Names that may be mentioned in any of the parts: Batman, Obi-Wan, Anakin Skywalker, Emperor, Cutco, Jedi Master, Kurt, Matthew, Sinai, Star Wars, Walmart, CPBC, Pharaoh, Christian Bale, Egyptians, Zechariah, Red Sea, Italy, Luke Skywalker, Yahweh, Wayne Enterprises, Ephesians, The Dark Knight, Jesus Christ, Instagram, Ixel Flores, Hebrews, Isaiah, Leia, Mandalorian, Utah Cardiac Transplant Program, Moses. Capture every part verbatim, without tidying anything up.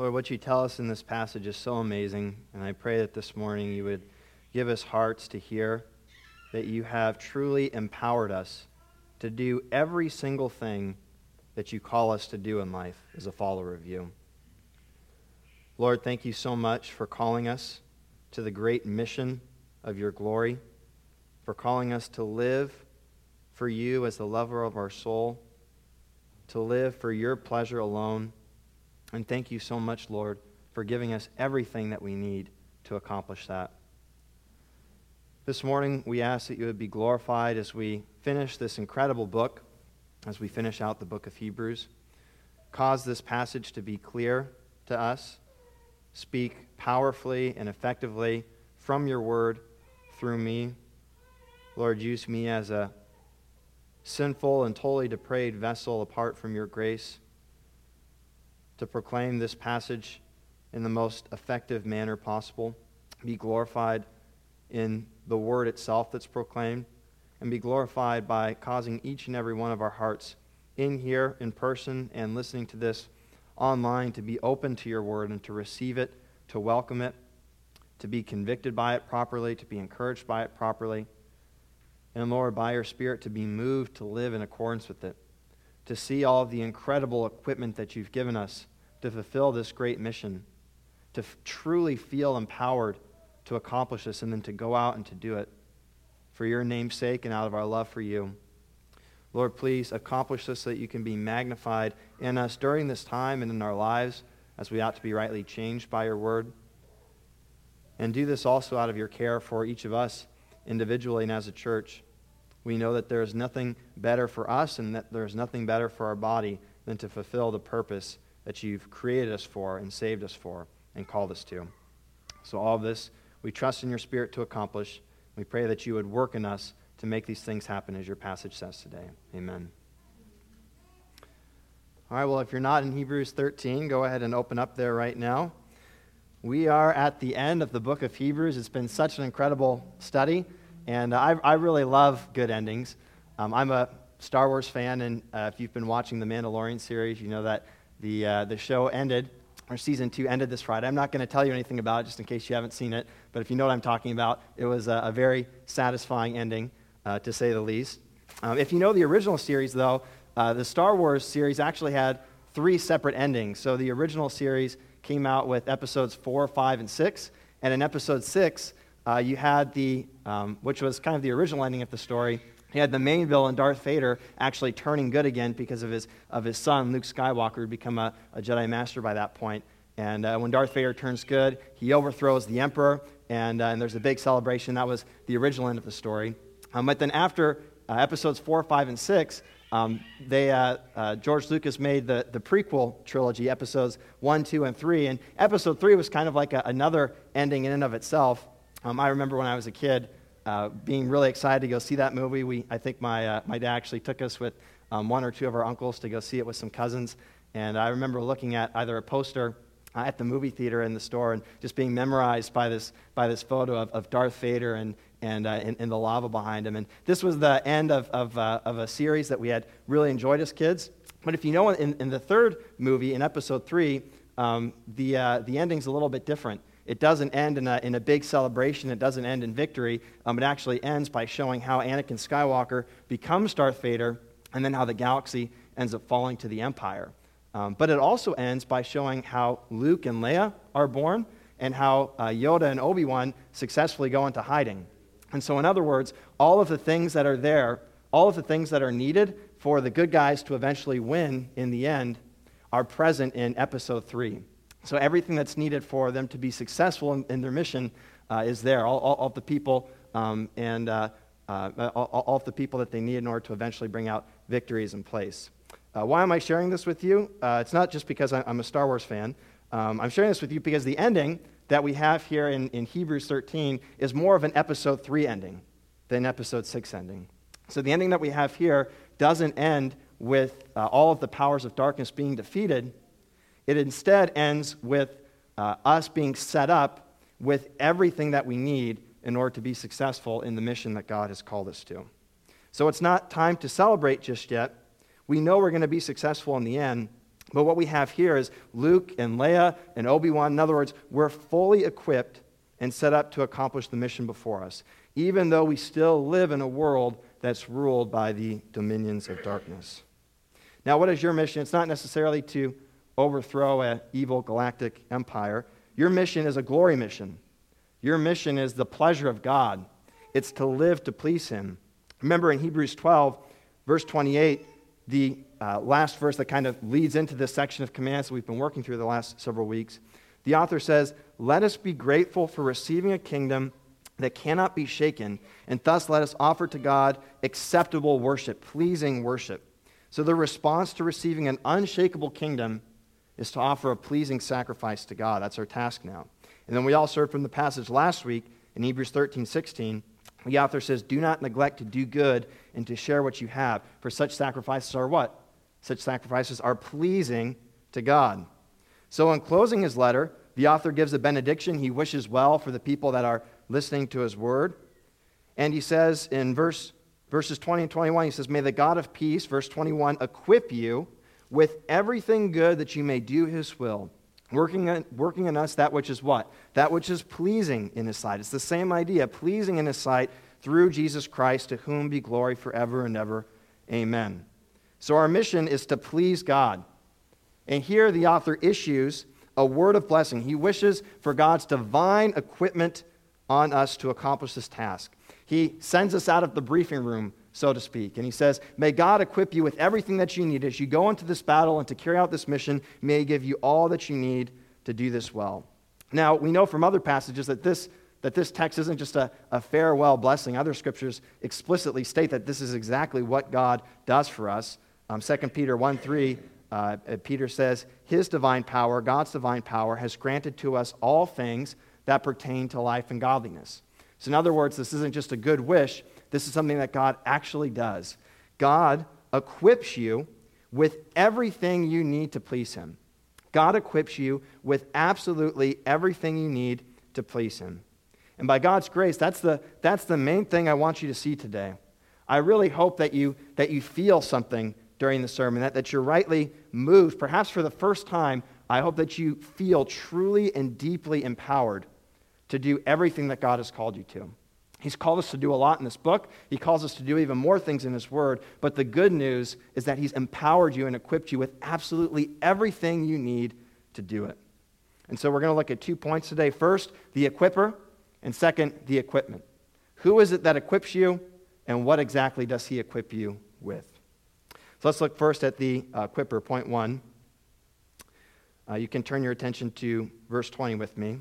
Lord, what you tell us in this passage is so amazing, and I pray that this morning you would give us hearts to hear that you have truly empowered us to do every single thing that you call us to do in life as a follower of you. Lord, thank you so much for calling us to the great mission of your glory, for calling us to live for you as the lover of our soul, to live for your pleasure alone. And thank you so much, Lord, for giving us everything that we need to accomplish that. This morning, we ask that you would be glorified as we finish this incredible book, as we finish out the book of Hebrews. Cause this passage to be clear to us. Speak powerfully and effectively from your word through me. Lord, use me as a sinful and totally depraved vessel apart from your grace, to proclaim this passage in the most effective manner possible, be glorified in the word itself that's proclaimed, and be glorified by causing each and every one of our hearts in here, in person, and listening to this online to be open to your word and to receive it, to welcome it, to be convicted by it properly, to be encouraged by it properly, and Lord, by your Spirit, to be moved to live in accordance with it, to see all of the incredible equipment that you've given us to fulfill this great mission, to f- truly feel empowered to accomplish this, and then to go out and to do it for your name's sake and out of our love for you. Lord, please accomplish this so that you can be magnified in us during this time and in our lives as we ought to be rightly changed by your word. And do this also out of your care for each of us individually and as a church. We know that there is nothing better for us and that there is nothing better for our body than to fulfill the purpose that you've created us for and saved us for and called us to. So all of this, we trust in your Spirit to accomplish. We pray that you would work in us to make these things happen as your passage says today. Amen. All right, well, if you're not in Hebrews thirteen, go ahead and open up there right now. We are at the end of the book of Hebrews. It's been such an incredible study. And I, I really love good endings. Um, I'm a Star Wars fan, and uh, if you've been watching the Mandalorian series, you know that the uh, the show ended, or season two ended this Friday. I'm not going to tell you anything about it, just in case you haven't seen it. But if you know what I'm talking about, it was a, a very satisfying ending, uh, to say the least. Um, if you know the original series, though, uh, the Star Wars series actually had three separate endings. So the original series came out with episodes four, five, and six, and in episode six. Uh, you had the, um, which was kind of the original ending of the story, you had the main villain, Darth Vader, actually turning good again because of his of his son, Luke Skywalker, who had become a, a Jedi Master by that point. And uh, when Darth Vader turns good, he overthrows the Emperor, and, uh, and there's a big celebration. That was the original end of the story. Um, but then after uh, episodes four, five, and six, um, they uh, uh, George Lucas made the, the prequel trilogy, episodes one, two, and three. And episode three was kind of like a, another ending in and of itself. Um, I remember when I was a kid uh, being really excited to go see that movie. We, I think my uh, my dad actually took us with um, one or two of our uncles to go see it with some cousins. And I remember looking at either a poster uh, at the movie theater in the store and just being memorized by this by this photo of, of Darth Vader and and, uh, and and the lava behind him. And this was the end of of, uh, of a series that we had really enjoyed as kids. But if you know, in, in the third movie, in episode three, um, the uh, the ending's a little bit different. It doesn't end in a, in a big celebration. It doesn't end in victory. Um, it actually ends by showing how Anakin Skywalker becomes Darth Vader and then how the galaxy ends up falling to the Empire. Um, but it also ends by showing how Luke and Leia are born and how uh, Yoda and Obi-Wan successfully go into hiding. And so in other words, all of the things that are there, all of the things that are needed for the good guys to eventually win in the end are present in episode three. So everything that's needed for them to be successful in, in their mission uh, is there. All, all, all of the people um, and uh, uh, all, all of the people that they need in order to eventually bring out victories in place. Uh, why am I sharing this with you? Uh, it's not just because I'm a Star Wars fan. Um, I'm sharing this with you because the ending that we have here in, in Hebrews thirteen is more of an episode three ending than episode six ending. So the ending that we have here doesn't end with uh, all of the powers of darkness being defeated. It instead ends with uh, us being set up with everything that we need in order to be successful in the mission that God has called us to. So it's not time to celebrate just yet. We know we're going to be successful in the end, But what we have here is Luke and Leia and Obi-Wan. In other words, we're fully equipped and set up to accomplish the mission before us, even though we still live in a world that's ruled by the dominions of darkness. Now, what is your mission? It's not necessarily to overthrow an evil galactic empire. Your mission is a glory mission. Your mission is the pleasure of God. It's to live to please Him. Remember in Hebrews twelve, verse twenty-eight, the uh, last verse that kind of leads into this section of commands that we've been working through the last several weeks, the author says, "Let us be grateful for receiving a kingdom that cannot be shaken, and thus let us offer to God acceptable worship, pleasing worship." So the response to receiving an unshakable kingdom is to offer a pleasing sacrifice to God. That's our task now. And then we also heard from the passage last week in Hebrews thirteen sixteen, the author says, "Do not neglect to do good and to share what you have, for such sacrifices are what? Such sacrifices are pleasing to God." So in closing his letter, the author gives a benediction. He wishes well for the people that are listening to his word. And he says in verse verses twenty and twenty-one, he says, "May the God of peace," verse twenty-one, "equip you with everything good that you may do his will, working working in us that which is what? That which is pleasing in his sight." It's the same idea, pleasing in his sight through Jesus Christ, to whom be glory forever and ever. Amen. So our mission is to please God. And here the author issues a word of blessing. He wishes for God's divine equipment on us to accomplish this task. He sends us out of the briefing room, so to speak, and he says, "May God equip you with everything that you need as you go into this battle and to carry out this mission. May He give you all that you need to do this well." Now, we know from other passages that this that this text isn't just a, a farewell blessing. Other scriptures explicitly state that this is exactly what God does for us. Um, Second Peter one three, uh, Peter says, "His divine power, God's divine power, has granted to us all things that pertain to life and godliness." So in other words, this isn't just a good wish. This is something that God actually does. God equips you with everything you need to please Him. God equips you with absolutely everything you need to please Him. And by God's grace, that's the, that's the main thing I want you to see today. I really hope that you, that you feel something during the sermon, that, that you're rightly moved. Perhaps for the first time, I hope that you feel truly and deeply empowered to do everything that God has called you to. He's called us to do a lot in this book. He calls us to do even more things in His Word. But the good news is that He's empowered you and equipped you with absolutely everything you need to do it. And so we're going to look at two points today. First, the equipper, and second, the equipment. Who is it that equips you, and what exactly does He equip you with? So let's look first at the uh, equipper, point one. Uh, you can turn your attention to verse twenty with me.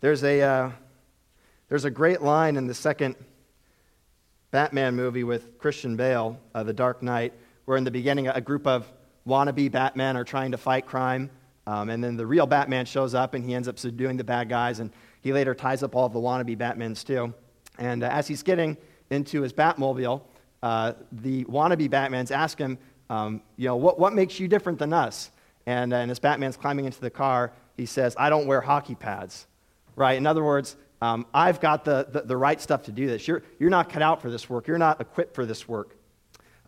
There's a... Uh, There's a great line in the second Batman movie with Christian Bale, uh, The Dark Knight, where in the beginning a group of wannabe Batman are trying to fight crime, um, and then the real Batman shows up and he ends up subduing the bad guys, and he later ties up all the wannabe Batmans too. And uh, as he's getting into his Batmobile, uh, the wannabe Batmans ask him, um, you know, what, what makes you different than us? And, and as Batman's climbing into the car, he says, "I don't wear hockey pads," right? In other words, Um, I've got the, the, the right stuff to do this. You're, you're not cut out for this work. You're not equipped for this work.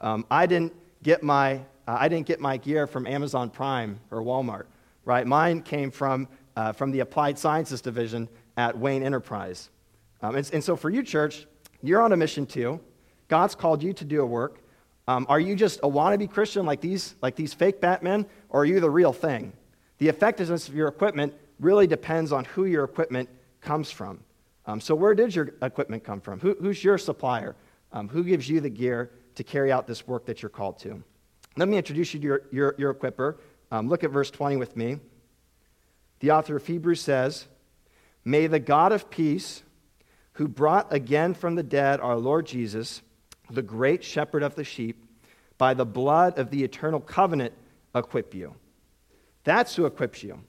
Um, I didn't get my uh, I didn't get my gear from Amazon Prime or Walmart, right? Mine came from uh, from the Applied Sciences Division at Wayne Enterprise. Um, and, and so for you, church, you're on a mission too. God's called you to do a work. Um, are you just a wannabe Christian like these like these fake Batmen, or are you the real thing? The effectiveness of your equipment really depends on who your equipment comes from. Um, so where did your equipment come from? Who, who's your supplier? Um, who gives you the gear to carry out this work that you're called to? Let me introduce you to your, your, your equipper. Um, look at verse twenty with me. The author of Hebrews says, "May the God of peace, who brought again from the dead our Lord Jesus, the great shepherd of the sheep, by the blood of the eternal covenant, equip you." That's who equips you.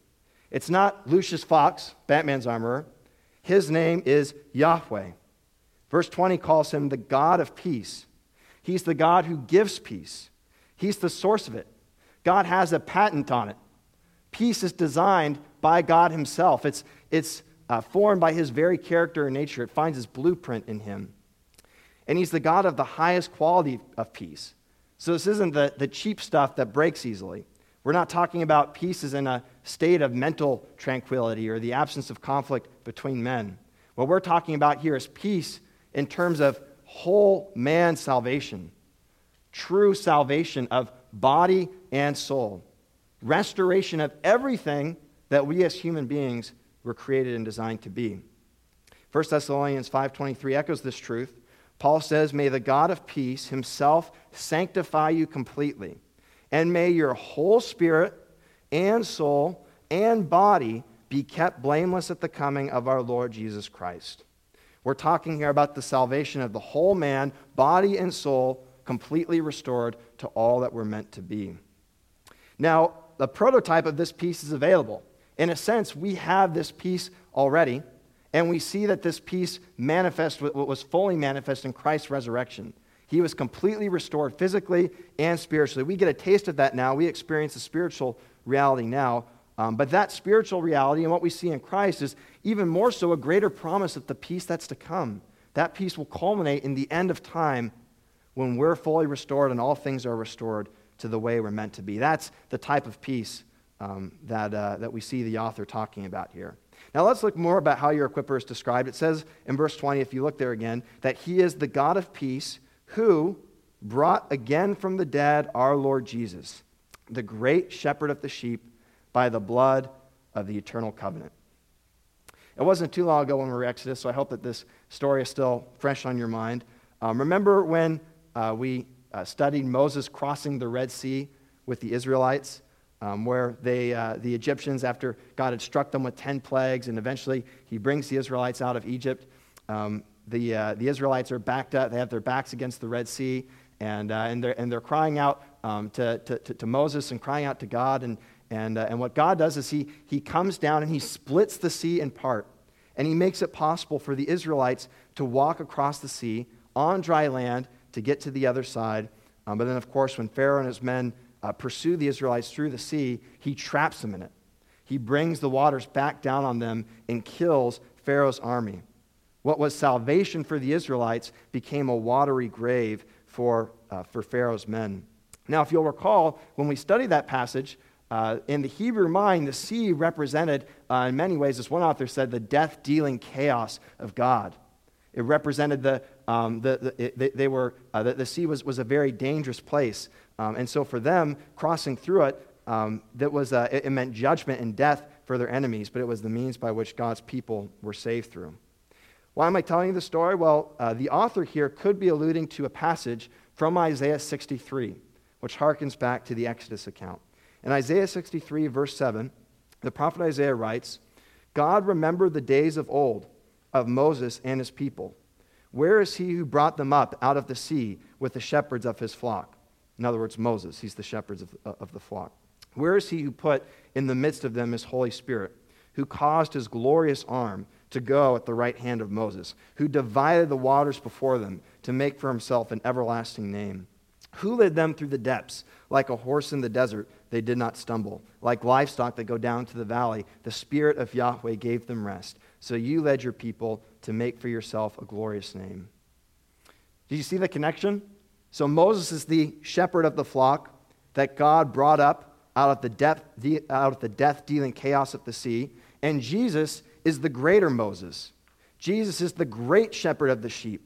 It's not Lucius Fox, Batman's armorer. His name is Yahweh. Verse twenty calls Him the God of peace. He's the God who gives peace. He's the source of it. God has a patent on it. Peace is designed by God Himself. It's, it's uh, formed by His very character and nature. It finds its blueprint in Him. And He's the God of the highest quality of peace. So this isn't the, the cheap stuff that breaks easily. We're not talking about peace as in a state of mental tranquility or the absence of conflict between men. What we're talking about here is peace in terms of whole man salvation, true salvation of body and soul, restoration of everything that we as human beings were created and designed to be. First Thessalonians five twenty-three echoes this truth. Paul says, "May the God of peace himself sanctify you completely, and may your whole spirit and soul and body be kept blameless at the coming of our Lord Jesus Christ." We're talking here about the salvation of the whole man, body and soul, completely restored to all that we're meant to be. Now, the prototype of this peace is available. In a sense, we have this peace already, and we see that this peace manifest, was fully manifest in Christ's resurrection. He was completely restored physically and spiritually. We get a taste of that now. We experience the spiritual reality now. Um, but that spiritual reality and what we see in Christ is even more so a greater promise of the peace that's to come. That peace will culminate in the end of time when we're fully restored and all things are restored to the way we're meant to be. That's the type of peace um, that, uh, that we see the author talking about here. Now let's look more about how your equiper is described. It says in verse twenty, if you look there again, that he is the God of peace who brought again from the dead our Lord Jesus, the great shepherd of the sheep, by the blood of the eternal covenant. It wasn't too long ago when we were in Exodus, so I hope that this story is still fresh on your mind. Um, remember when uh, we uh, studied Moses crossing the Red Sea with the Israelites? Um, where they, uh, the Egyptians, after God had struck them with ten plagues, and eventually he brings the Israelites out of Egypt. Um, the uh, the Israelites are backed up; they have their backs against the Red Sea, and uh, and they're and they're crying out um, to, to to Moses and crying out to God. And and uh, and what God does is he he comes down and he splits the sea in part, and he makes it possible for the Israelites to walk across the sea on dry land to get to the other side. Um, but then, of course, when Pharaoh and his men Uh, pursue the Israelites through the sea, he traps them in it. He brings the waters back down on them and kills Pharaoh's army. What was salvation for the Israelites became a watery grave for uh, for Pharaoh's men. Now, if you'll recall, when we studied that passage, uh, in the Hebrew mind, the sea represented, uh, in many ways, as one author said, the death-dealing chaos of God. It represented the um, the, the it, they were uh, the, the sea was was a very dangerous place. Um, and so for them, crossing through it, um, that was uh, it, it meant judgment and death for their enemies, but it was the means by which God's people were saved through. Why am I telling you this story? Well, uh, the author here could be alluding to a passage from Isaiah sixty-three, which harkens back to the Exodus account. In Isaiah sixty-three, verse seven, the prophet Isaiah writes, "God remembered the days of old of Moses and his people. Where is he who brought them up out of the sea with the shepherds of his flock?" In other words, Moses, he's the shepherds of, of the flock. "Where is he who put in the midst of them his Holy Spirit, who caused his glorious arm to go at the right hand of Moses, who divided the waters before them to make for himself an everlasting name? Who led them through the depths? Like a horse in the desert, they did not stumble. Like livestock that go down to the valley, the Spirit of Yahweh gave them rest. So you led your people to make for yourself a glorious name." Did you see the connection? So Moses is the shepherd of the flock that God brought up out of the death, de- out of the death-dealing chaos of the sea, and Jesus is the greater Moses. Jesus is the great shepherd of the sheep,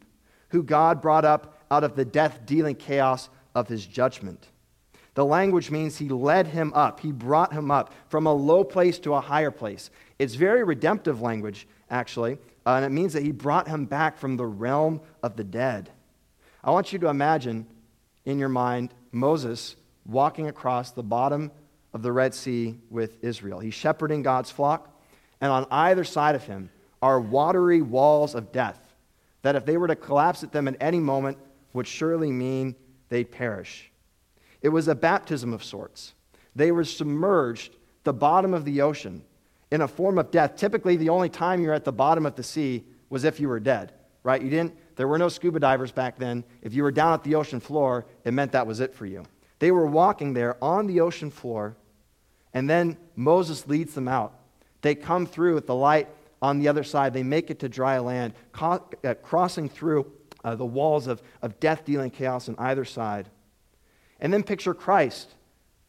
who God brought up out of the death-dealing chaos of his judgment. The language means he led him up, he brought him up from a low place to a higher place. It's very redemptive language, actually, uh, and it means that he brought him back from the realm of the dead. I want you to imagine in your mind Moses walking across the bottom of the Red Sea with Israel. He's shepherding God's flock, and on either side of him are watery walls of death that if they were to collapse at them at any moment would surely mean they'd perish. It was a baptism of sorts. They were submerged at the bottom of the ocean in a form of death. Typically, the only time you're at the bottom of the sea was if you were dead, right? You didn't There were no scuba divers back then. If you were down at the ocean floor, it meant that was it for you. They were walking there on the ocean floor, and then Moses leads them out. They come through with the light on the other side. They make it to dry land, co- uh, crossing through uh, the walls of, of death-dealing chaos on either side. And then picture Christ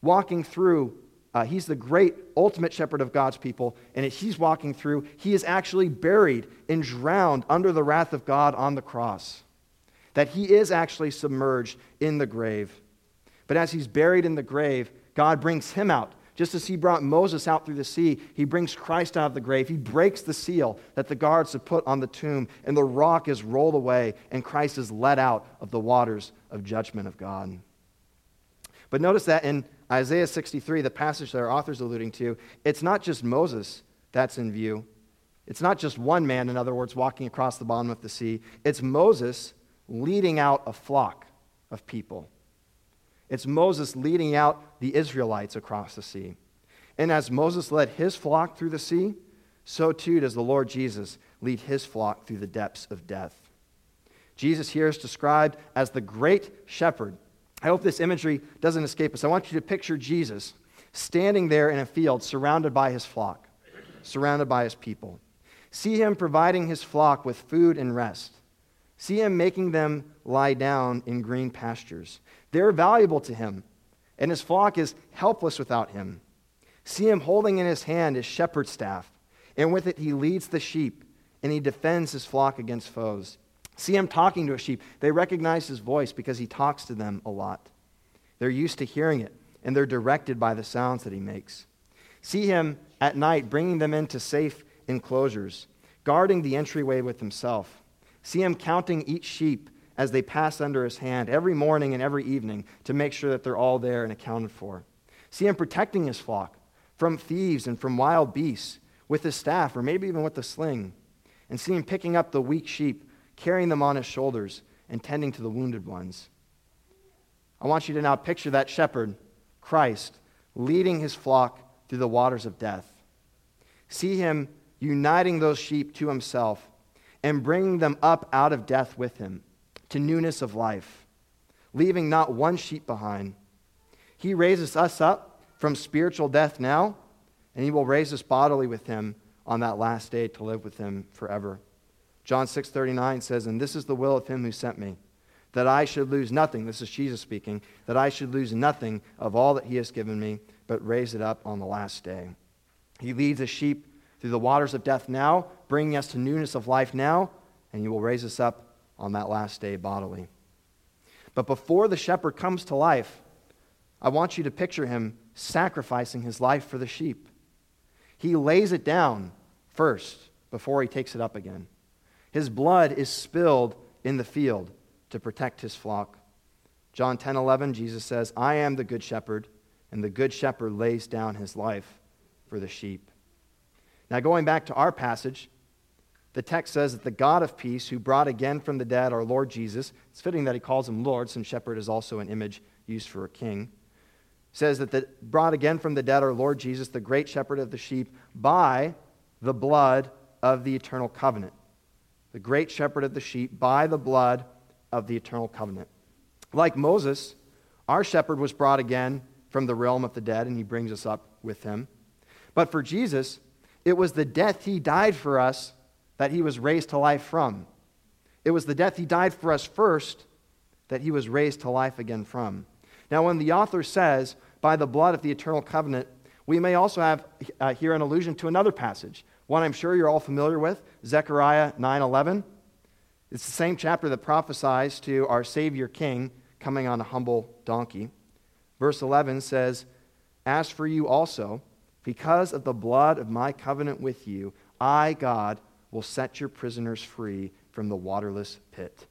walking through. Uh, he's the great ultimate shepherd of God's people, and as he's walking through, he is actually buried and drowned under the wrath of God on the cross. That he is actually submerged in the grave. But as he's buried in the grave, God brings him out. Just as he brought Moses out through the sea, he brings Christ out of the grave. He breaks the seal that the guards have put on the tomb, and the rock is rolled away, and Christ is let out of the waters of judgment of God. But notice that in Isaiah sixty-three, the passage that our author's alluding to, it's not just Moses that's in view. It's not just one man, in other words, walking across the bottom of the sea. It's Moses leading out a flock of people. It's Moses leading out the Israelites across the sea. And as Moses led his flock through the sea, so too does the Lord Jesus lead his flock through the depths of death. Jesus here is described as the great shepherd. I hope this imagery doesn't escape us. I want you to picture Jesus standing there in a field surrounded by his flock, surrounded by his people. See him providing his flock with food and rest. See him making them lie down in green pastures. They're valuable to him, and his flock is helpless without him. See him holding in his hand his shepherd's staff, and with it he leads the sheep, and he defends his flock against foes. See him talking to a sheep. They recognize his voice because he talks to them a lot. They're used to hearing it, and they're directed by the sounds that he makes. See him at night bringing them into safe enclosures, guarding the entryway with himself. See him counting each sheep as they pass under his hand every morning and every evening to make sure that they're all there and accounted for. See him protecting his flock from thieves and from wild beasts with his staff or maybe even with a sling. And see him picking up the weak sheep, carrying them on his shoulders, and tending to the wounded ones. I want you to now picture that shepherd, Christ, leading his flock through the waters of death. See him uniting those sheep to himself and bringing them up out of death with him to newness of life, leaving not one sheep behind. He raises us up from spiritual death now, and he will raise us bodily with him on that last day to live with him forever. John six thirty-nine says, "And this is the will of him who sent me, that I should lose nothing," this is Jesus speaking, "that I should lose nothing of all that he has given me, but raise it up on the last day." He leads the sheep through the waters of death now, bringing us to newness of life now, and he will raise us up on that last day bodily. But before the shepherd comes to life, I want you to picture him sacrificing his life for the sheep. He lays it down first before he takes it up again. His blood is spilled in the field to protect his flock. John ten eleven, Jesus says, "I am the good shepherd, and the good shepherd lays down his life for the sheep." Now going back to our passage, the text says that the God of peace, who brought again from the dead our Lord Jesus — it's fitting that he calls him Lord, since shepherd is also an image used for a king — says that the brought again from the dead our Lord Jesus, the great shepherd of the sheep, by the blood of the eternal covenant. The great shepherd of the sheep by the blood of the eternal covenant. Like Moses, our shepherd was brought again from the realm of the dead, and he brings us up with him. But for Jesus, it was the death he died for us that he was raised to life from. It was the death he died for us first that he was raised to life again from. Now, when the author says, by the blood of the eternal covenant, we may also have uh, here an allusion to another passage, one I'm sure you're all familiar with, Zechariah nine eleven. It's the same chapter that prophesies to our Savior King coming on a humble donkey. Verse eleven says, "As for you also, because of the blood of my covenant with you, I, God, will set your prisoners free from the waterless pit."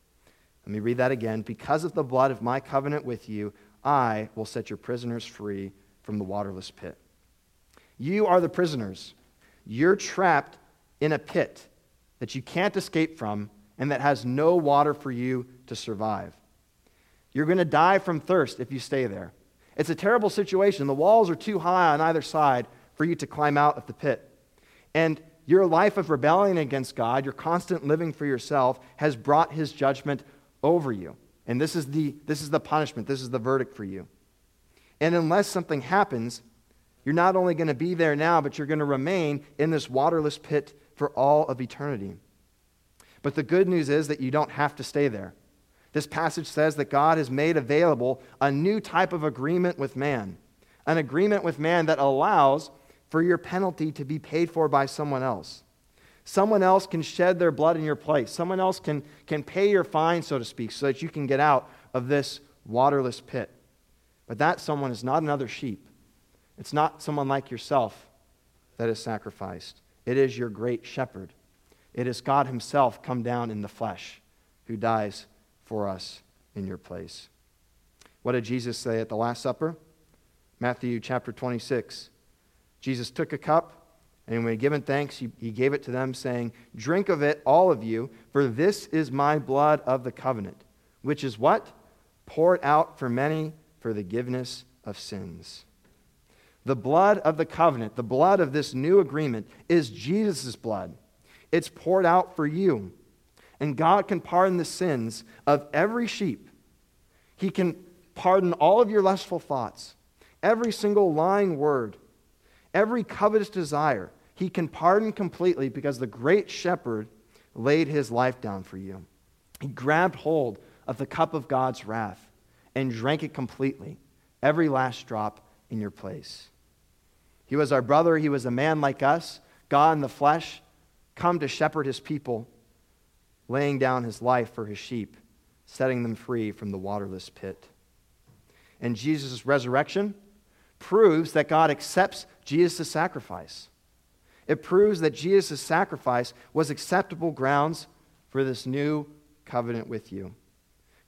Let me read that again. "Because of the blood of my covenant with you, I will set your prisoners free from the waterless pit." You are the prisoners. You're trapped in a pit that you can't escape from and that has no water for you to survive. You're going to die from thirst if you stay there. It's a terrible situation. The walls are too high on either side for you to climb out of the pit. And your life of rebellion against God, your constant living for yourself, has brought his judgment over you. And this is the, this is the punishment. This is the verdict for you. And unless something happens, you're not only going to be there now, but you're going to remain in this waterless pit for all of eternity. But the good news is that you don't have to stay there. This passage says that God has made available a new type of agreement with man, an agreement with man that allows for your penalty to be paid for by someone else. Someone else can shed their blood in your place. Someone else can, can pay your fine, so to speak, so that you can get out of this waterless pit. But that someone is not another sheep. It's not someone like yourself that is sacrificed. It is your great shepherd. It is God himself come down in the flesh who dies for us in your place. What did Jesus say at the Last Supper? Matthew chapter twenty-six. Jesus took a cup, and when he had given thanks, he, he gave it to them, saying, "Drink of it, all of you, for this is my blood of the covenant, which is what? Poured out for many for the forgiveness of sins." The blood of the covenant, the blood of this new agreement, is Jesus' blood. It's poured out for you. And God can pardon the sins of every sheep. He can pardon all of your lustful thoughts, every single lying word, every covetous desire. He can pardon completely because the great shepherd laid his life down for you. He grabbed hold of the cup of God's wrath and drank it completely, every last drop in your place. He was our brother. He was a man like us, God in the flesh, come to shepherd his people, laying down his life for his sheep, setting them free from the waterless pit. And Jesus' resurrection proves that God accepts Jesus' sacrifice. It proves that Jesus' sacrifice was acceptable grounds for this new covenant with you.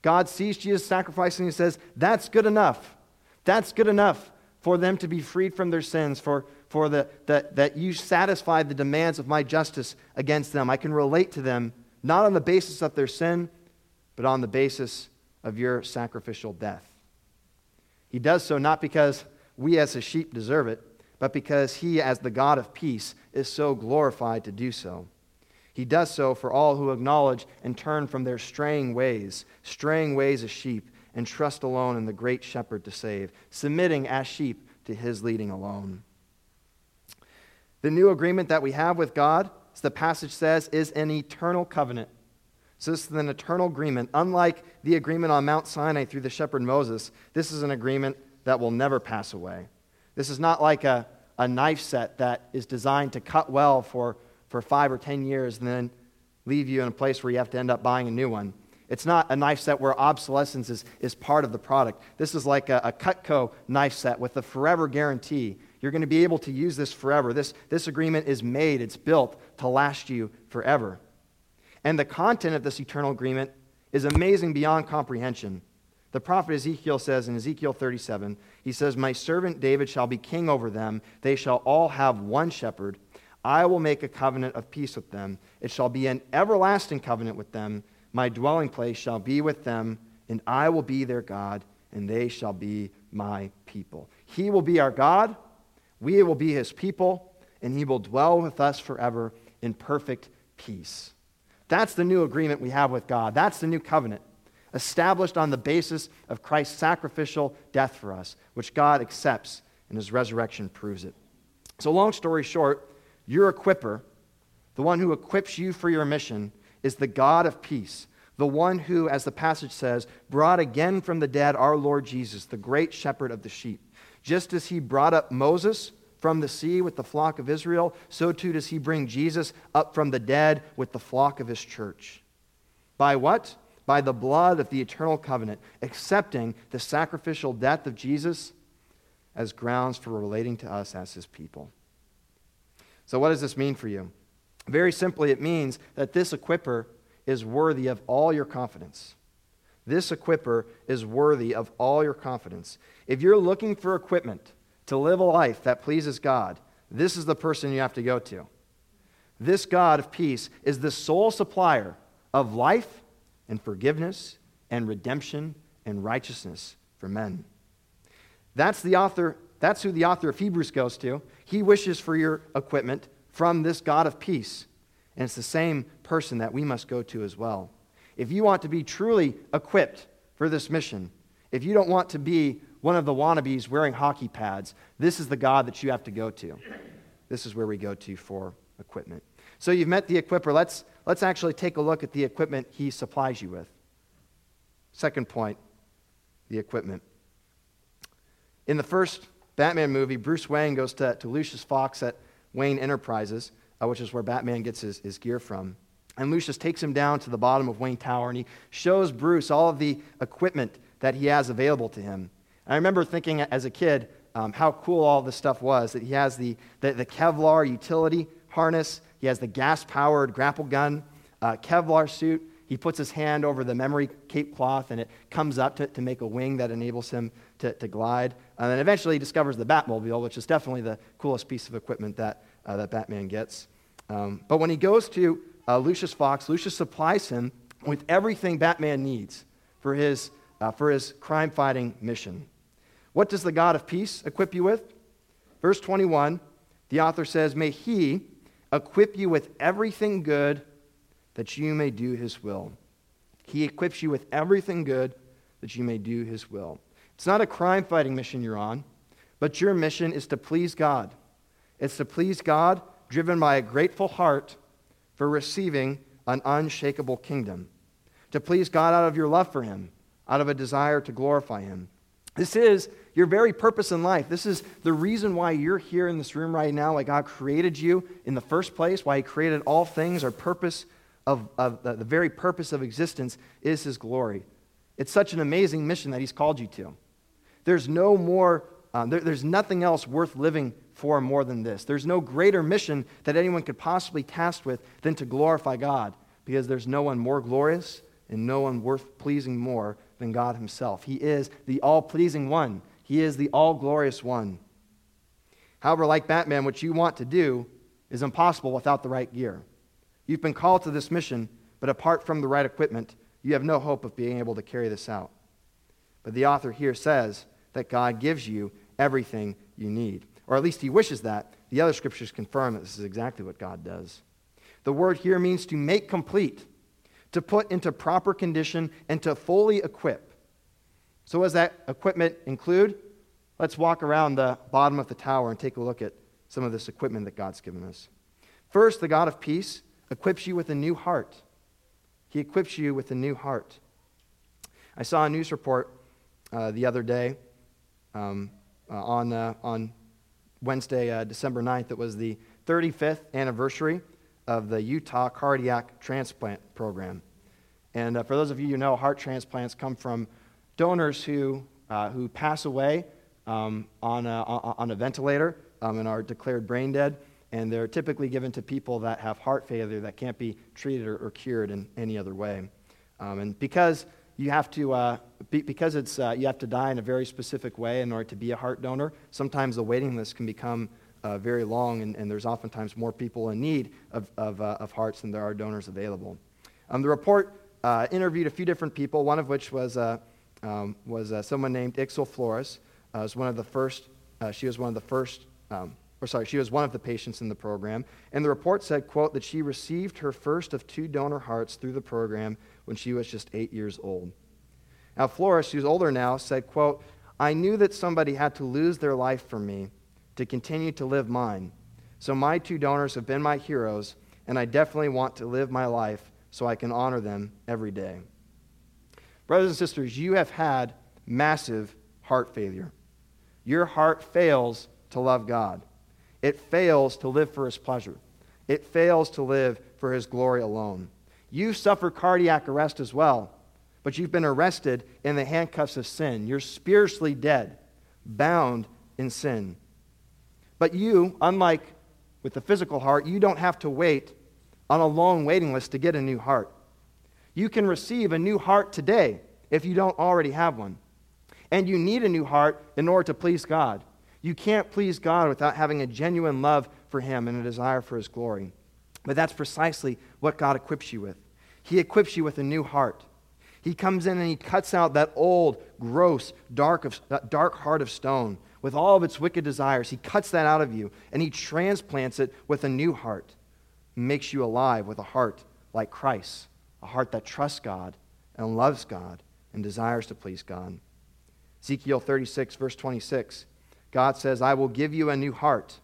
God sees Jesus' sacrifice and he says, that's good enough. That's good enough for them to be freed from their sins, for, for the, the, that you satisfied the demands of my justice against them. I can relate to them, not on the basis of their sin, but on the basis of your sacrificial death. He does so not because we as his sheep deserve it, but because he, as the God of peace, is so glorified to do so. He does so for all who acknowledge and turn from their straying ways, straying ways as sheep, and trust alone in the great shepherd to save, submitting as sheep to his leading alone. The new agreement that we have with God, as the passage says, is an eternal covenant. So this is an eternal agreement. Unlike the agreement on Mount Sinai through the shepherd Moses, this is an agreement that will never pass away. This is not like a, a knife set that is designed to cut well for, for five or ten years and then leave you in a place where you have to end up buying a new one. It's not a knife set where obsolescence is, is part of the product. This is like a, a Cutco knife set with a forever guarantee. You're going to be able to use this forever. This, this agreement is made, it's built to last you forever. And the content of this eternal agreement is amazing beyond comprehension. The prophet Ezekiel says in Ezekiel thirty-seven, he says, "My servant David shall be king over them. They shall all have one shepherd. I will make a covenant of peace with them. It shall be an everlasting covenant with them. My dwelling place shall be with them, and I will be their God, and they shall be my people." He will be our God, we will be his people, and he will dwell with us forever in perfect peace. That's the new agreement we have with God. That's the new covenant, established on the basis of Christ's sacrificial death for us, which God accepts, and his resurrection proves it. So long story short, your equipper, the one who equips you for your mission, is the God of peace, the one who, as the passage says, brought again from the dead our Lord Jesus, the great shepherd of the sheep. Just as he brought up Moses from the sea with the flock of Israel, so too does he bring Jesus up from the dead with the flock of his church. By what? By the blood of the eternal covenant, accepting the sacrificial death of Jesus as grounds for relating to us as his people. So what does this mean for you? Very simply, it means that this equipper is worthy of all your confidence. This equipper is worthy of all your confidence. If you're looking for equipment to live a life that pleases God, this is the person you have to go to. This God of peace is the sole supplier of life and forgiveness and redemption and righteousness for men. That's the author. That's who the author of Hebrews goes to. He wishes for your equipment from this God of peace. And it's the same person that we must go to as well. If you want to be truly equipped for this mission, if you don't want to be one of the wannabes wearing hockey pads, this is the God that you have to go to. This is where we go to for equipment. So you've met the equipper. Let's, let's actually take a look at the equipment he supplies you with. Second point, the equipment. In the first Batman movie, Bruce Wayne goes to, to Lucius Fox at Wayne Enterprises, uh, which is where Batman gets his, his gear from. And Lucius takes him down to the bottom of Wayne Tower, and he shows Bruce all of the equipment that he has available to him. And I remember thinking as a kid um, how cool all this stuff was, that he has the, the, the Kevlar utility harness, he has the gas-powered grapple gun, uh, Kevlar suit. He puts his hand over the memory cape cloth, and it comes up to, to make a wing that enables him to, to glide. And then eventually he discovers the Batmobile, which is definitely the coolest piece of equipment that, uh, that Batman gets. Um, but when he goes to uh, Lucius Fox, Lucius supplies him with everything Batman needs for his, uh, for his crime-fighting mission. What does the God of peace equip you with? Verse twenty-one, the author says, "May he equip you with everything good, that you may do his will." He equips you with everything good that you may do his will. It's not a crime-fighting mission you're on, but your mission is to please God. It's to please God, driven by a grateful heart for receiving an unshakable kingdom. To please God out of your love for him, out of a desire to glorify him. This is your very purpose in life. This is the reason why you're here in this room right now, why God created you in the first place, why he created all things. Our purpose of, of the, the very purpose of existence is his glory. It's such an amazing mission that he's called you to. There's no more, um, there, there's nothing else worth living for more than this. There's no greater mission that anyone could possibly tasked with than to glorify God, because there's no one more glorious and no one worth pleasing more than God himself. He is the all-pleasing one. He is the all-glorious one. However, like Batman, what you want to do is impossible without the right gear. You've been called to this mission, but apart from the right equipment, you have no hope of being able to carry this out. But the author here says that God gives you everything you need, or at least he wishes that. The other scriptures confirm that this is exactly what God does. The word here means to make complete, to put into proper condition, and to fully equip. So what does that equipment include? Let's walk around the bottom of the tower and take a look at some of this equipment that God's given us. First, the God of peace equips you with a new heart. He equips you with a new heart. I saw a news report uh, the other day um, uh, on, uh, on Wednesday, uh, December ninth, that was the thirty-fifth anniversary of the Utah Cardiac Transplant Program. And uh, for those of you who know, heart transplants come from donors who uh, who pass away um, on, a, on a ventilator um, and are declared brain dead, and they're typically given to people that have heart failure that can't be treated or, or cured in any other way. Um, and because you have to, uh, be, because it's uh, you have to die in a very specific way in order to be a heart donor, sometimes the waiting list can become Uh, very long, and, and there's oftentimes more people in need of of, uh, of hearts than there are donors available. Um, the report uh, interviewed a few different people, one of which was uh, um, was uh, someone named Ixel Flores. Uh, was one of the first. Uh, she was one of the first. Um, or sorry, she was one of the patients in the program. And the report said, quote, that she received her first of two donor hearts through the program when she was just eight years old. Now Flores, who's older now, said, quote, "I knew that somebody had to lose their life for me to continue to live mine. So my two donors have been my heroes, and I definitely want to live my life so I can honor them every day." Brothers and sisters, you have had massive heart failure. Your heart fails to love God. It fails to live for his pleasure. It fails to live for his glory alone. You suffer cardiac arrest as well, but you've been arrested in the handcuffs of sin. You're spiritually dead, bound in sin. But you, unlike with the physical heart, you don't have to wait on a long waiting list to get a new heart. You can receive a new heart today if you don't already have one. And you need a new heart in order to please God. You can't please God without having a genuine love for him and a desire for his glory. But that's precisely what God equips you with. He equips you with a new heart. He comes in and he cuts out that old, gross, dark of, dark heart of stone with all of its wicked desires. He cuts that out of you, and he transplants it with a new heart. He makes you alive with a heart like Christ, a heart that trusts God and loves God and desires to please God. Ezekiel thirty-six, verse twenty-six, God says, "I will give you a new heart,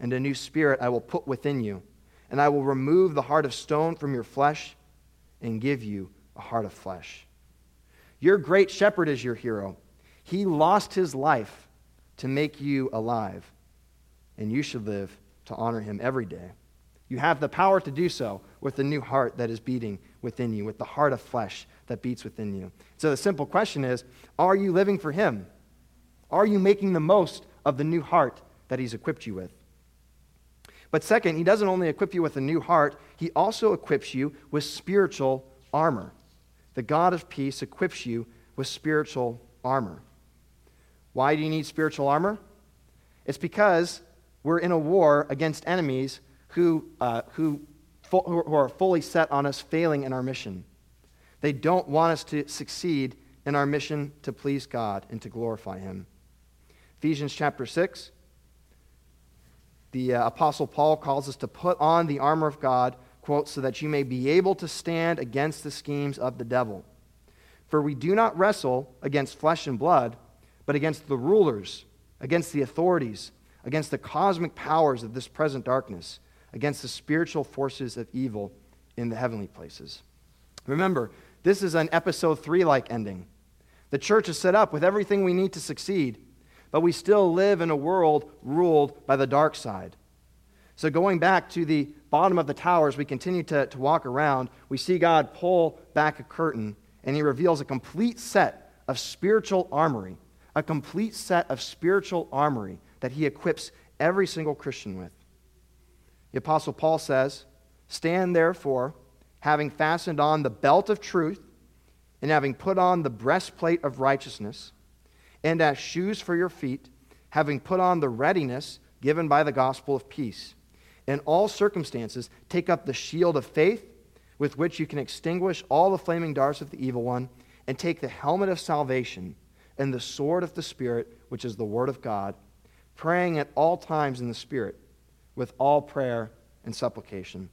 and a new spirit I will put within you, and I will remove the heart of stone from your flesh and give you a heart of flesh." Your great shepherd is your hero. He lost his life to make you alive, and you should live to honor him every day. You have the power to do so with the new heart that is beating within you, with the heart of flesh that beats within you. So the simple question is, are you living for him? Are you making the most of the new heart that he's equipped you with? But second, he doesn't only equip you with a new heart, he also equips you with spiritual armor. The God of peace equips you with spiritual armor. Why do you need spiritual armor? It's because we're in a war against enemies who uh, who, fu- who are fully set on us failing in our mission. They don't want us to succeed in our mission to please God and to glorify him. Ephesians chapter six, the uh, Apostle Paul calls us to put on the armor of God, quote, so that you may be able to stand against the schemes of the devil. For we do not wrestle against flesh and blood, but against the rulers, against the authorities, against the cosmic powers of this present darkness, against the spiritual forces of evil in the heavenly places. Remember, this is an episode three-like ending. The church is set up with everything we need to succeed, but we still live in a world ruled by the dark side. So going back to the bottom of the towers, we continue to, to walk around. We see God pull back a curtain, and he reveals a complete set of spiritual armory, a complete set of spiritual armory that he equips every single Christian with. The Apostle Paul says, "Stand therefore, having fastened on the belt of truth, and having put on the breastplate of righteousness, and as shoes for your feet, having put on the readiness given by the gospel of peace. In all circumstances, take up the shield of faith, with which you can extinguish all the flaming darts of the evil one, and take the helmet of salvation and the sword of the Spirit, which is the word of God, praying at all times in the Spirit, with all prayer and supplication."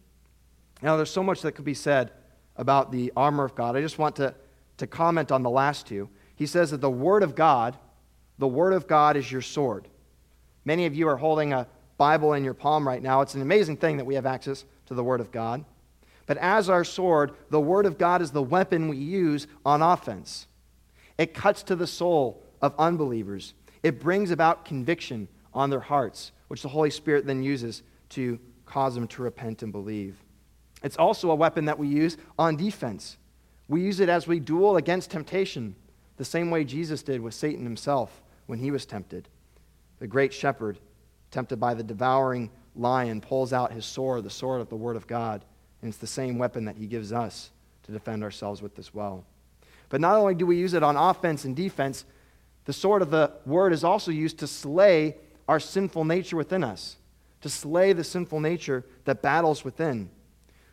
Now, there's so much that could be said about the armor of God. I just want to, to comment on the last two. He says that the Word of God, the Word of God is your sword. Many of you are holding a Bible in your palm right now. It's an amazing thing that we have access to the Word of God. But as our sword, the Word of God is the weapon we use on offense. It cuts to the soul of unbelievers. It brings about conviction on their hearts, which the Holy Spirit then uses to cause them to repent and believe. It's also a weapon that we use on defense. We use it as we duel against temptation, the same way Jesus did with Satan himself when he was tempted. The great shepherd, tempted by the devouring lion, pulls out his sword, the sword of the Word of God, and it's the same weapon that he gives us to defend ourselves with as well. But not only do we use it on offense and defense, the sword of the Word is also used to slay our sinful nature within us, to slay the sinful nature that battles within.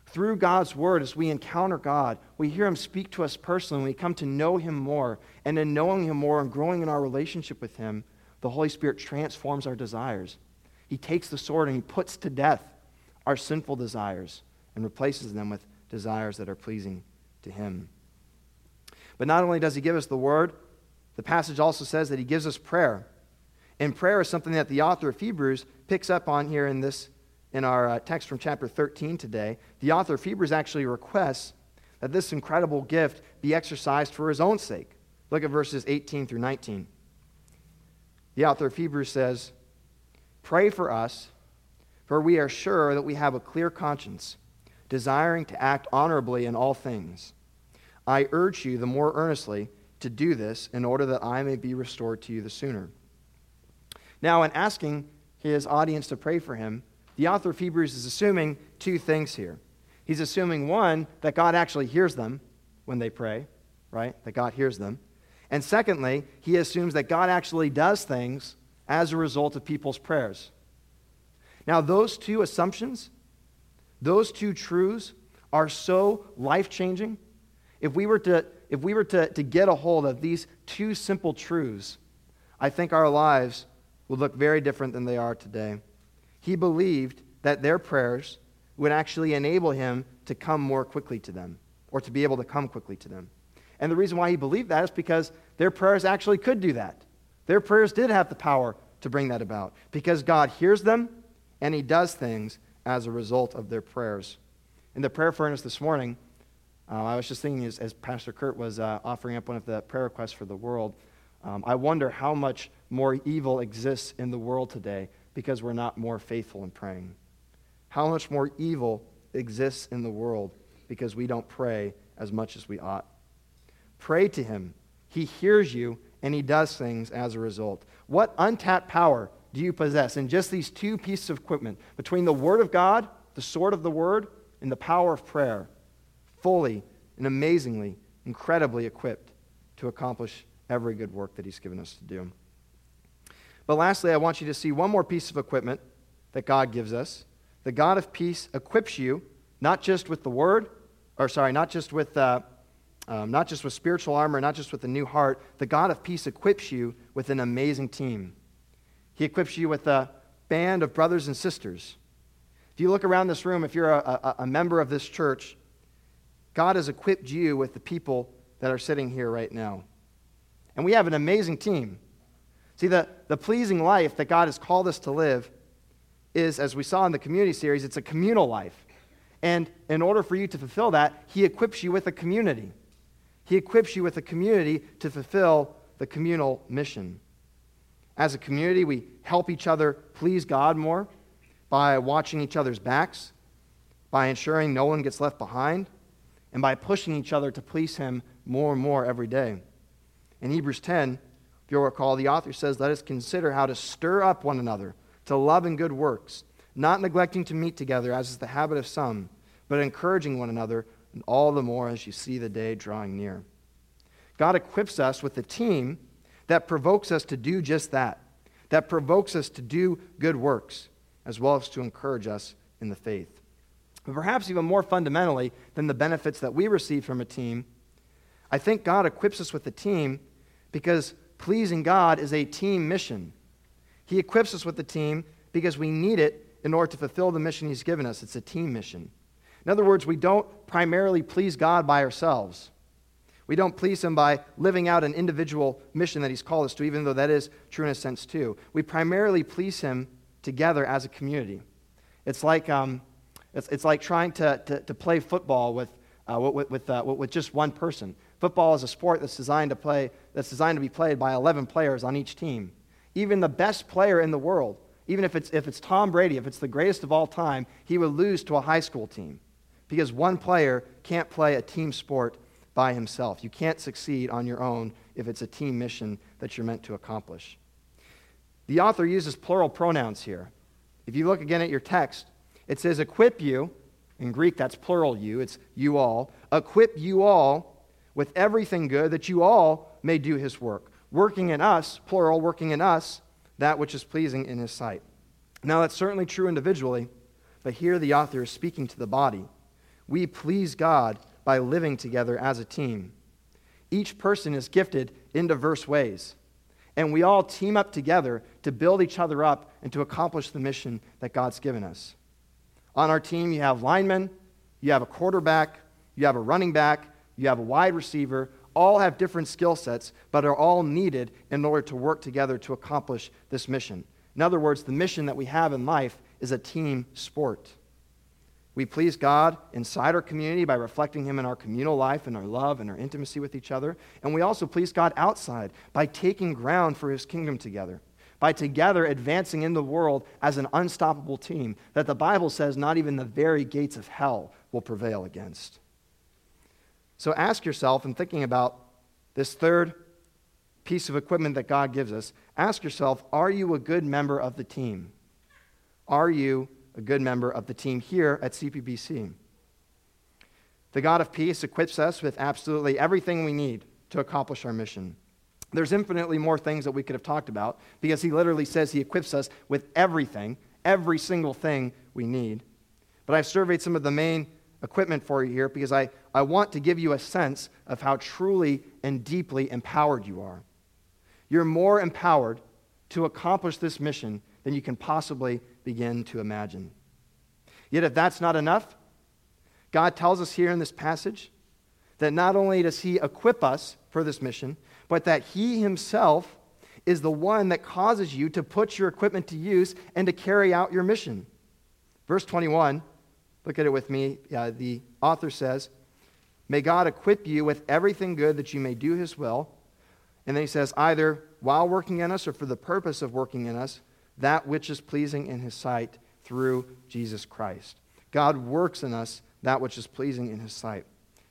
Through God's Word, as we encounter God, we hear Him speak to us personally, we come to know Him more, and in knowing Him more and growing in our relationship with Him, the Holy Spirit transforms our desires. He takes the sword and He puts to death our sinful desires and replaces them with desires that are pleasing to Him. But not only does He give us the Word, the passage also says that He gives us prayer. And prayer is something that the author of Hebrews picks up on here in this, in our text from chapter thirteen today. The author of Hebrews actually requests that this incredible gift be exercised for his own sake. Look at verses eighteen through nineteen. The author of Hebrews says, "Pray for us, for we are sure that we have a clear conscience, desiring to act honorably in all things. I urge you the more earnestly to do this in order that I may be restored to you the sooner." Now, in asking his audience to pray for him, the author of Hebrews is assuming two things here. He's assuming, one, that God actually hears them when they pray, right? That God hears them. And secondly, he assumes that God actually does things as a result of people's prayers. Now, those two assumptions, those two truths are so life-changing. If we were to, if we were to, to get a hold of these two simple truths, I think our lives would look very different than they are today. He believed that their prayers would actually enable him to come more quickly to them, or to be able to come quickly to them. And the reason why he believed that is because their prayers actually could do that. Their prayers did have the power to bring that about, because God hears them, and he does things as a result of their prayers. In the prayer furnace this morning, Uh, I was just thinking as, as Pastor Kurt was uh, offering up one of the prayer requests for the world, um, I wonder how much more evil exists in the world today because we're not more faithful in praying. How much more evil exists in the world because we don't pray as much as we ought. Pray to him. He hears you, and he does things as a result. What untapped power do you possess in just these two pieces of equipment, between the Word of God, the sword of the Word, and the power of prayer, fully and amazingly, incredibly equipped to accomplish every good work that he's given us to do. But lastly, I want you to see one more piece of equipment that God gives us. The God of peace equips you not just with the Word, or sorry, not just with uh, um, not just with spiritual armor, not just with a new heart. The God of peace equips you with an amazing team. He equips you with a band of brothers and sisters. If you look around this room, if you're a, a, a member of this church, God has equipped you with the people that are sitting here right now. And we have an amazing team. See, the, the pleasing life that God has called us to live is, as we saw in the community series, it's a communal life. And in order for you to fulfill that, he equips you with a community. He equips you with a community to fulfill the communal mission. As a community, we help each other please God more by watching each other's backs, by ensuring no one gets left behind, and by pushing each other to please him more and more every day. In Hebrews ten, if you'll recall, the author says, "Let us consider how to stir up one another to love and good works, not neglecting to meet together as is the habit of some, but encouraging one another, and all the more as you see the day drawing near." God equips us with a team that provokes us to do just that, that provokes us to do good works, as well as to encourage us in the faith. But perhaps even more fundamentally than the benefits that we receive from a team, I think God equips us with a team because pleasing God is a team mission. He equips us with a team because we need it in order to fulfill the mission he's given us. It's a team mission. In other words, we don't primarily please God by ourselves. We don't please him by living out an individual mission that he's called us to, even though that is true in a sense too. We primarily please him together as a community. It's like um, it's it's like trying to to, to play football with uh, with with, uh, with just one person. Football is a sport that's designed to play that's designed to be played by eleven players on each team. Even the best player in the world, even if it's if it's Tom Brady, if it's the greatest of all time, he would lose to a high school team because one player can't play a team sport by himself. You can't succeed on your own if it's a team mission that you're meant to accomplish. The author uses plural pronouns here. If you look again at your text, it says equip you, in Greek that's plural you, it's you all, equip you all with everything good that you all may do his work. Working in us, plural, working in us, that which is pleasing in his sight. Now, that's certainly true individually, but here the author is speaking to the body. We please God by living together as a team. Each person is gifted in diverse ways, and we all team up together to build each other up and to accomplish the mission that God's given us. On our team, you have linemen, you have a quarterback, you have a running back, you have a wide receiver. All have different skill sets, but are all needed in order to work together to accomplish this mission. In other words, the mission that we have in life is a team sport. We please God inside our community by reflecting him in our communal life, in our love, and our intimacy with each other. And we also please God outside by taking ground for his kingdom together, by together advancing in the world as an unstoppable team that the Bible says not even the very gates of hell will prevail against. So ask yourself, in thinking about this third piece of equipment that God gives us, ask yourself, are you a good member of the team? Are you a good member of the team here at C P B C? The God of peace equips us with absolutely everything we need to accomplish our mission. There's infinitely more things that we could have talked about because he literally says he equips us with everything, every single thing we need. But I've surveyed some of the main equipment for you here because I, I want to give you a sense of how truly and deeply empowered you are. You're more empowered to accomplish this mission than you can possibly begin to imagine. Yet if that's not enough, God tells us here in this passage that not only does he equip us for this mission, but that he himself is the one that causes you to put your equipment to use and to carry out your mission. Verse twenty-one, look at it with me. Uh, the author says, May God equip you with everything good that you may do his will. And then he says, either while working in us or for the purpose of working in us, that which is pleasing in his sight through Jesus Christ. God works in us that which is pleasing in his sight.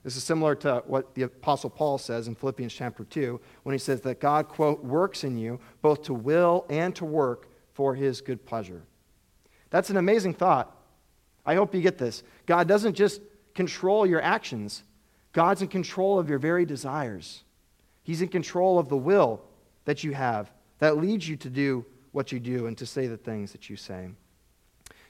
This is similar to what the Apostle Paul says in Philippians chapter two, when he says that God, quote, works in you both to will and to work for his good pleasure. That's an amazing thought. I hope you get this. God doesn't just control your actions. God's in control of your very desires. He's in control of the will that you have that leads you to do what you do and to say the things that you say.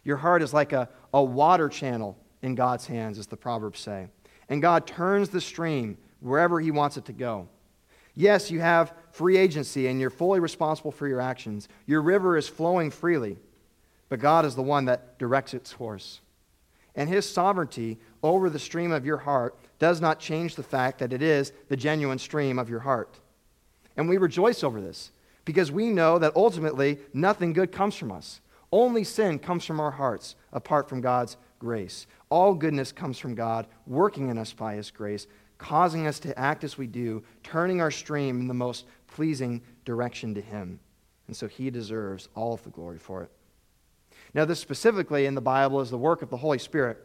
Your heart is like a, a water channel in God's hands, as the Proverbs say. And God turns the stream wherever he wants it to go. Yes, you have free agency and you're fully responsible for your actions. Your river is flowing freely, but God is the one that directs its course. And his sovereignty over the stream of your heart does not change the fact that it is the genuine stream of your heart. And we rejoice over this because we know that ultimately nothing good comes from us. Only sin comes from our hearts apart from God's grace. All goodness comes from God working in us by his grace, causing us to act as we do, turning our stream in the most pleasing direction to him. And so he deserves all of the glory for it. Now, this specifically in the Bible is the work of the Holy Spirit.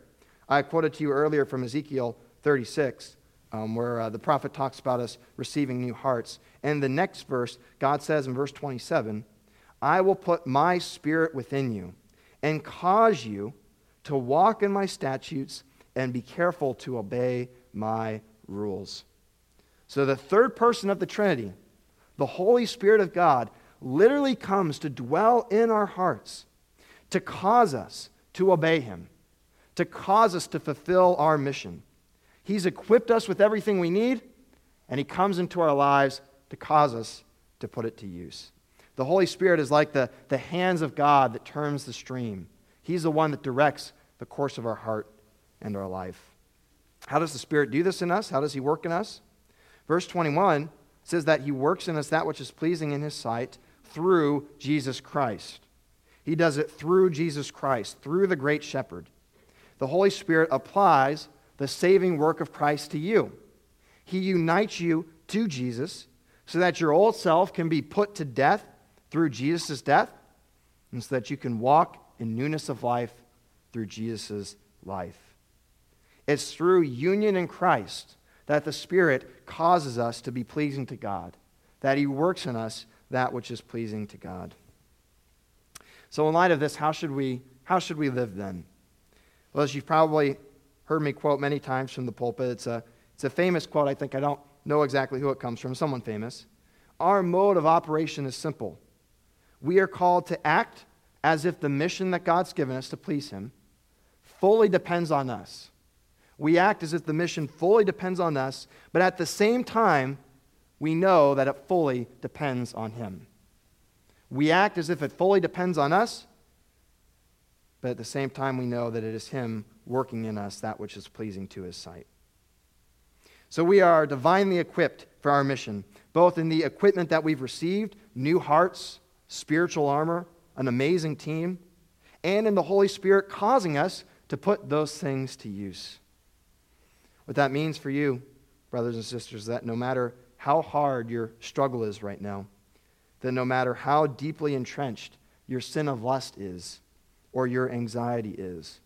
I quoted to you earlier from Ezekiel thirty-six, um, where uh, the prophet talks about us receiving new hearts. And the next verse, God says in verse twenty-seven, I will put my spirit within you and cause you to walk in my statutes and be careful to obey my rules. So the third person of the Trinity, the Holy Spirit of God, literally comes to dwell in our hearts, to cause us to obey him, to cause us to fulfill our mission. He's equipped us with everything we need, and he comes into our lives to cause us to put it to use. The Holy Spirit is like the, the hands of God that turns the stream. He's the one that directs the course of our heart and our life. How does the Spirit do this in us? How does he work in us? Verse twenty-one says that he works in us that which is pleasing in his sight through Jesus Christ. He does it through Jesus Christ, through the great shepherd. The Holy Spirit applies the saving work of Christ to you. He unites you to Jesus so that your old self can be put to death through Jesus' death and so that you can walk in newness of life through Jesus' life. It's through union in Christ that the Spirit causes us to be pleasing to God, that he works in us that which is pleasing to God. So in light of this, how should we how should we live then? Well, as you've probably heard me quote many times from the pulpit, it's a, it's a famous quote. I think I don't know exactly who it comes from, someone famous. Our mode of operation is simple. We are called to act as if the mission that God's given us to please him fully depends on us. We act as if the mission fully depends on us, but at the same time, we know that it fully depends on him. We act as if it fully depends on us, but at the same time we know that it is him working in us that which is pleasing to his sight. So we are divinely equipped for our mission, both in the equipment that we've received, new hearts, spiritual armor, an amazing team, and in the Holy Spirit causing us to put those things to use. What that means for you, brothers and sisters, is that no matter how hard your struggle is right now, that no matter how deeply entrenched your sin of lust is, or your anxiety is,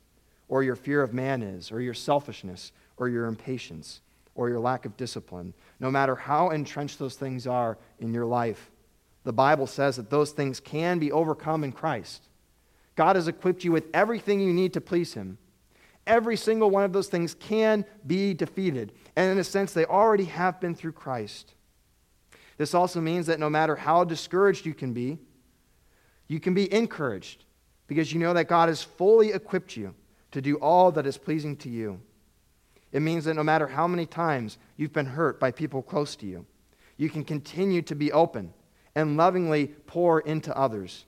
or your fear of man is, or your selfishness, or your impatience, or your lack of discipline, no matter how entrenched those things are in your life, the Bible says that those things can be overcome in Christ. God has equipped you with everything you need to please him. Every single one of those things can be defeated, and in a sense, they already have been through Christ. This also means that no matter how discouraged you can be, you can be encouraged because you know that God has fully equipped you to do all that is pleasing to you. It means that no matter how many times you've been hurt by people close to you, you can continue to be open and lovingly pour into others.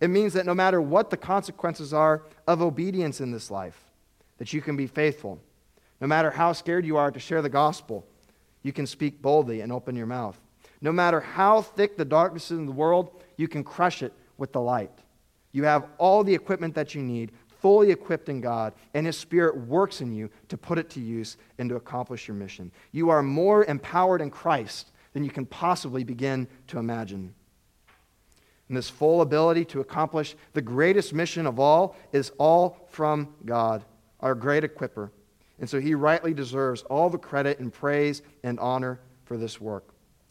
It means that no matter what the consequences are of obedience in this life, that you can be faithful. No matter how scared you are to share the gospel, you can speak boldly and open your mouth. No matter how thick the darkness is in the world, you can crush it with the light. You have all the equipment that you need fully equipped in God, and His Spirit works in you to put it to use and to accomplish your mission. You are more empowered in Christ than you can possibly begin to imagine. And this full ability to accomplish the greatest mission of all is all from God, our great equipper. And so He rightly deserves all the credit and praise and honor for this work.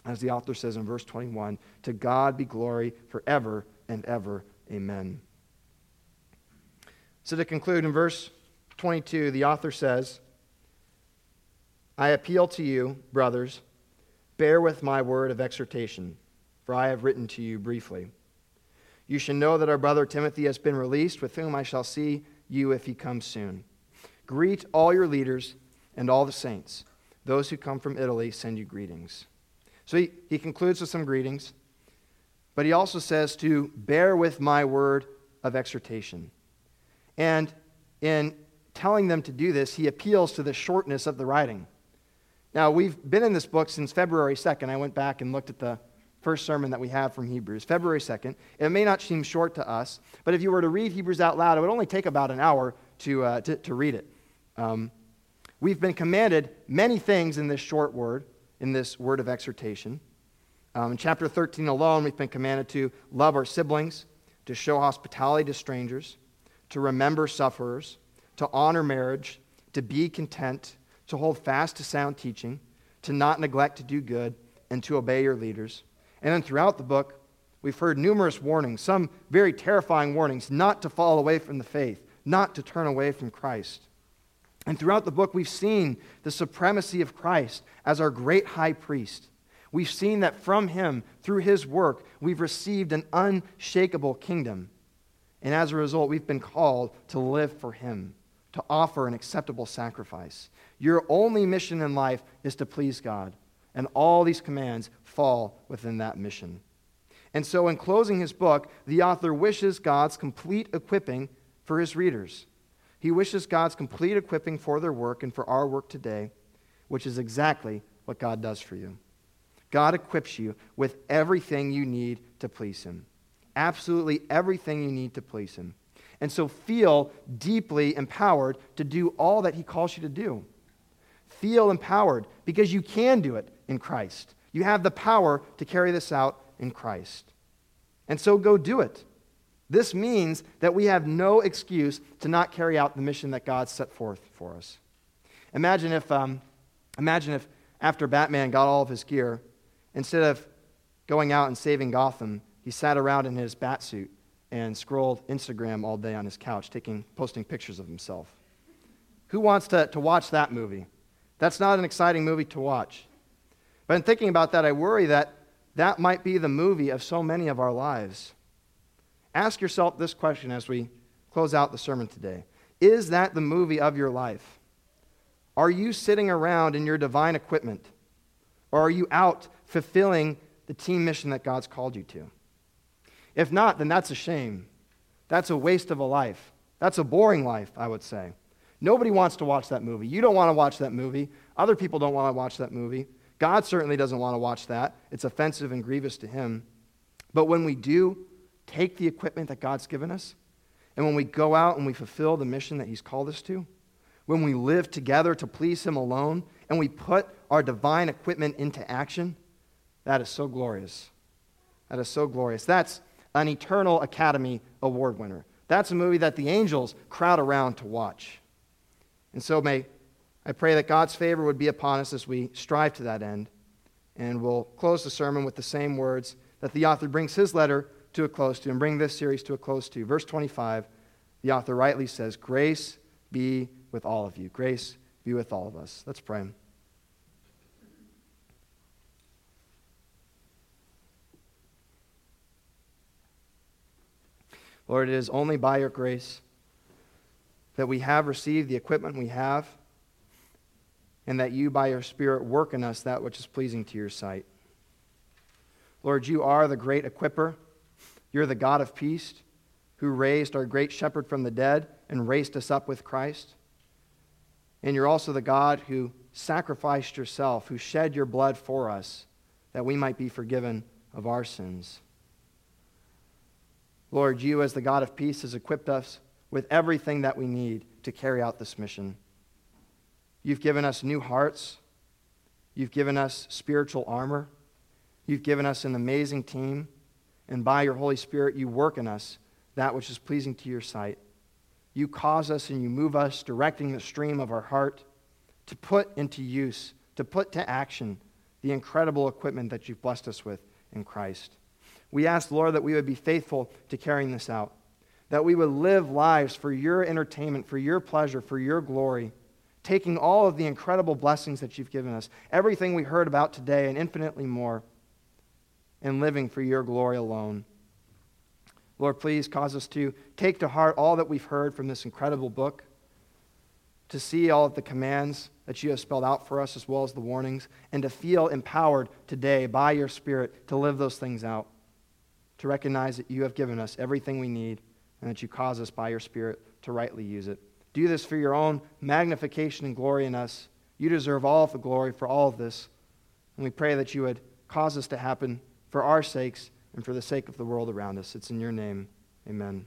As the author says in verse twenty-one, "To God be glory forever and ever. Amen." So to conclude, in verse twenty-two, the author says, "I appeal to you, brothers, bear with my word of exhortation, for I have written to you briefly. You should know that our brother Timothy has been released, with whom I shall see you if he comes soon. Greet all your leaders and all the saints. Those who come from Italy send you greetings." So he, he concludes with some greetings, but he also says to bear with my word of exhortation. And in telling them to do this, he appeals to the shortness of the writing. Now, we've been in this book since February second. I went back and looked at the first sermon that we have from Hebrews, February second. It may not seem short to us, but if you were to read Hebrews out loud, it would only take about an hour to uh, to, to read it. Um, we've been commanded many things in this short word, in this word of exhortation. Um, in chapter thirteen alone, we've been commanded to love our siblings, to show hospitality to strangers, to remember sufferers, to honor marriage, to be content, to hold fast to sound teaching, to not neglect to do good, and to obey your leaders. And then throughout the book, we've heard numerous warnings, some very terrifying warnings, not to fall away from the faith, not to turn away from Christ. And throughout the book, we've seen the supremacy of Christ as our great high priest. We've seen that from Him, through His work, we've received an unshakable kingdom. And as a result, we've been called to live for Him, to offer an acceptable sacrifice. Your only mission in life is to please God, and all these commands fall within that mission. And so in closing his book, the author wishes God's complete equipping for his readers. He wishes God's complete equipping for their work and for our work today, which is exactly what God does for you. God equips you with everything you need to please Him. Absolutely everything you need to please Him. And so feel deeply empowered to do all that He calls you to do. Feel empowered because you can do it in Christ. You have the power to carry this out in Christ. And so go do it. This means that we have no excuse to not carry out the mission that God set forth for us. Imagine if, um, imagine if after Batman got all of his gear, instead of going out and saving Gotham, he sat around in his bat suit and scrolled Instagram all day on his couch, taking, posting pictures of himself. Who wants to, to watch that movie? That's not an exciting movie to watch. But in thinking about that, I worry that that might be the movie of so many of our lives. Ask yourself this question as we close out the sermon today. Is that the movie of your life? Are you sitting around in your divine equipment? Or are you out fulfilling the team mission that God's called you to? If not, then that's a shame. That's a waste of a life. That's a boring life, I would say. Nobody wants to watch that movie. You don't want to watch that movie. Other people don't want to watch that movie. God certainly doesn't want to watch that. It's offensive and grievous to Him. But when we do take the equipment that God's given us, and when we go out and we fulfill the mission that He's called us to, when we live together to please Him alone, and we put our divine equipment into action, that is so glorious. That is so glorious. That's an eternal Academy Award winner. That's a movie that the angels crowd around to watch. And so may I pray that God's favor would be upon us as we strive to that end. And we'll close the sermon with the same words that the author brings his letter to a close to and bring this series to a close to. Verse twenty-five, the author rightly says, "Grace be with all of you." Grace be with all of us. Let's pray. Lord, it is only by your grace that we have received the equipment we have, and that you by your Spirit work in us that which is pleasing to your sight. Lord, you are the great equipper. You're the God of peace, who raised our great shepherd from the dead and raised us up with Christ. And you're also the God who sacrificed yourself, who shed your blood for us, that we might be forgiven of our sins. Lord, you as the God of peace has equipped us with everything that we need to carry out this mission. You've given us new hearts. You've given us spiritual armor. You've given us an amazing team. And by your Holy Spirit, you work in us that which is pleasing to your sight. You cause us and you move us, directing the stream of our heart to put into use, to put to action the incredible equipment that you've blessed us with in Christ. We ask, Lord, that we would be faithful to carrying this out, that we would live lives for your entertainment, for your pleasure, for your glory, taking all of the incredible blessings that you've given us, everything we heard about today and infinitely more, and living for your glory alone. Lord, please cause us to take to heart all that we've heard from this incredible book, to see all of the commands that you have spelled out for us as well as the warnings, and to feel empowered today by your Spirit to live those things out, to recognize that you have given us everything we need and that you cause us by your Spirit to rightly use it. Do this for your own magnification and glory in us. You deserve all of the glory for all of this, and we pray that you would cause this to happen for our sakes and for the sake of the world around us. It's in your name. Amen.